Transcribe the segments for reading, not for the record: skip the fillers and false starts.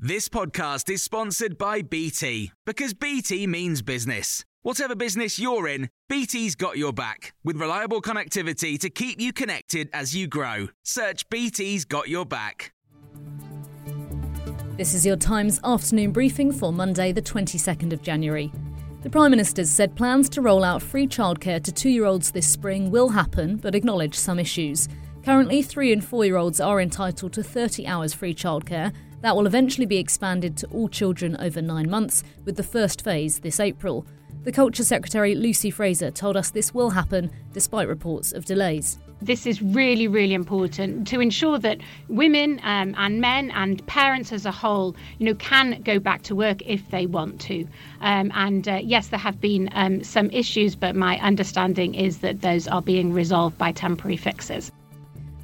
This podcast is sponsored by BT, because BT means business. Whatever business you're in, BT's got your back, with reliable connectivity to keep you connected as you grow. Search BT's got your back. This is your Times afternoon briefing for Monday, the 22nd of January. The Prime Minister's said plans to roll out free childcare to 2-year-olds this spring will happen, but acknowledge some issues. Currently, 3- and 4-year-olds are entitled to 30 hours free childcare. That will eventually be expanded to all children over 9 months, with the first phase this April. The Culture Secretary, Lucy Fraser, told us this will happen despite reports of delays. This is really, really important to ensure that women and men and parents as a whole, can go back to work if they want to. Yes, there have been some issues, but my understanding is that those are being resolved by temporary fixes.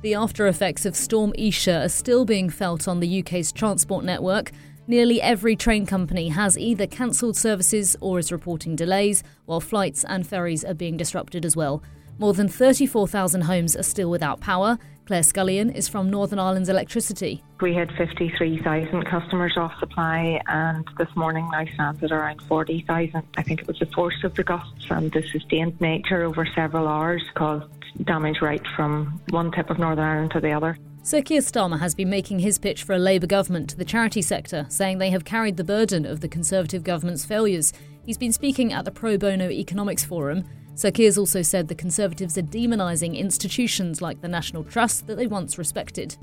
The after effects of Storm Isha are still being felt on the UK's transport network. Nearly every train company has either cancelled services or is reporting delays, while flights and ferries are being disrupted as well. More than 34,000 homes are still without power. Claire Scullion is from Northern Ireland's Electricity. We had 53,000 customers off supply, and this morning now stands at around 40,000. I think it was the force of the gusts and the sustained nature over several hours caused damage right from one tip of Northern Ireland to the other. Sir Keir Starmer has been making his pitch for a Labour government to the charity sector, saying they have carried the burden of the Conservative government's failures. He's been speaking at the Pro Bono Economics Forum. Sir Keir's also said the Conservatives are demonising institutions like the National Trust that they once respected.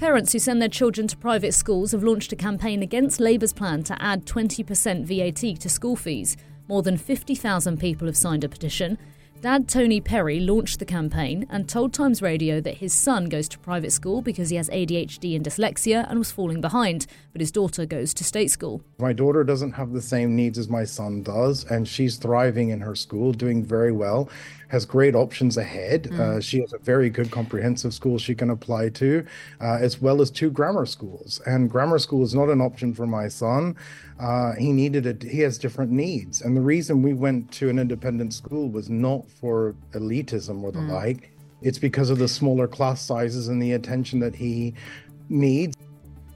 Parents who send their children to private schools have launched a campaign against Labour's plan to add 20% VAT to school fees. More than 50,000 people have signed a petition. Dad Tony Perry launched the campaign and told Times Radio that his son goes to private school because he has ADHD and dyslexia and was falling behind, but his daughter goes to state school. My daughter doesn't have the same needs as my son does, and she's thriving in her school, doing very well, has great options ahead. She has a very good comprehensive school she can apply to, as well as 2 grammar schools. And grammar school is not an option for my son. He has different needs. And the reason we went to an independent school was not for elitism or the like. It's because of the smaller class sizes and the attention that he needs.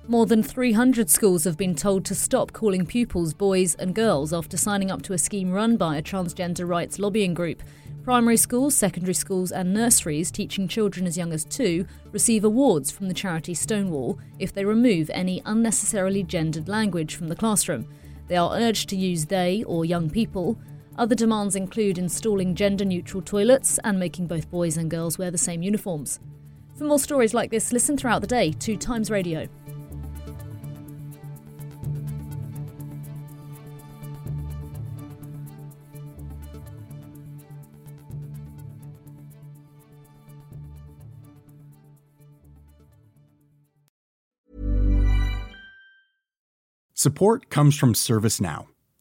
More than 300 schools have been told to stop calling pupils boys and girls after signing up to a scheme run by a transgender rights lobbying group. Primary schools, secondary schools and nurseries teaching children as young as 2 receive awards from the charity Stonewall if they remove any unnecessarily gendered language from the classroom. They are urged to use they or young people. Other demands include installing gender-neutral toilets and making both boys and girls wear the same uniforms. For more stories like this, listen throughout the day to Times Radio. Support comes from ServiceNow,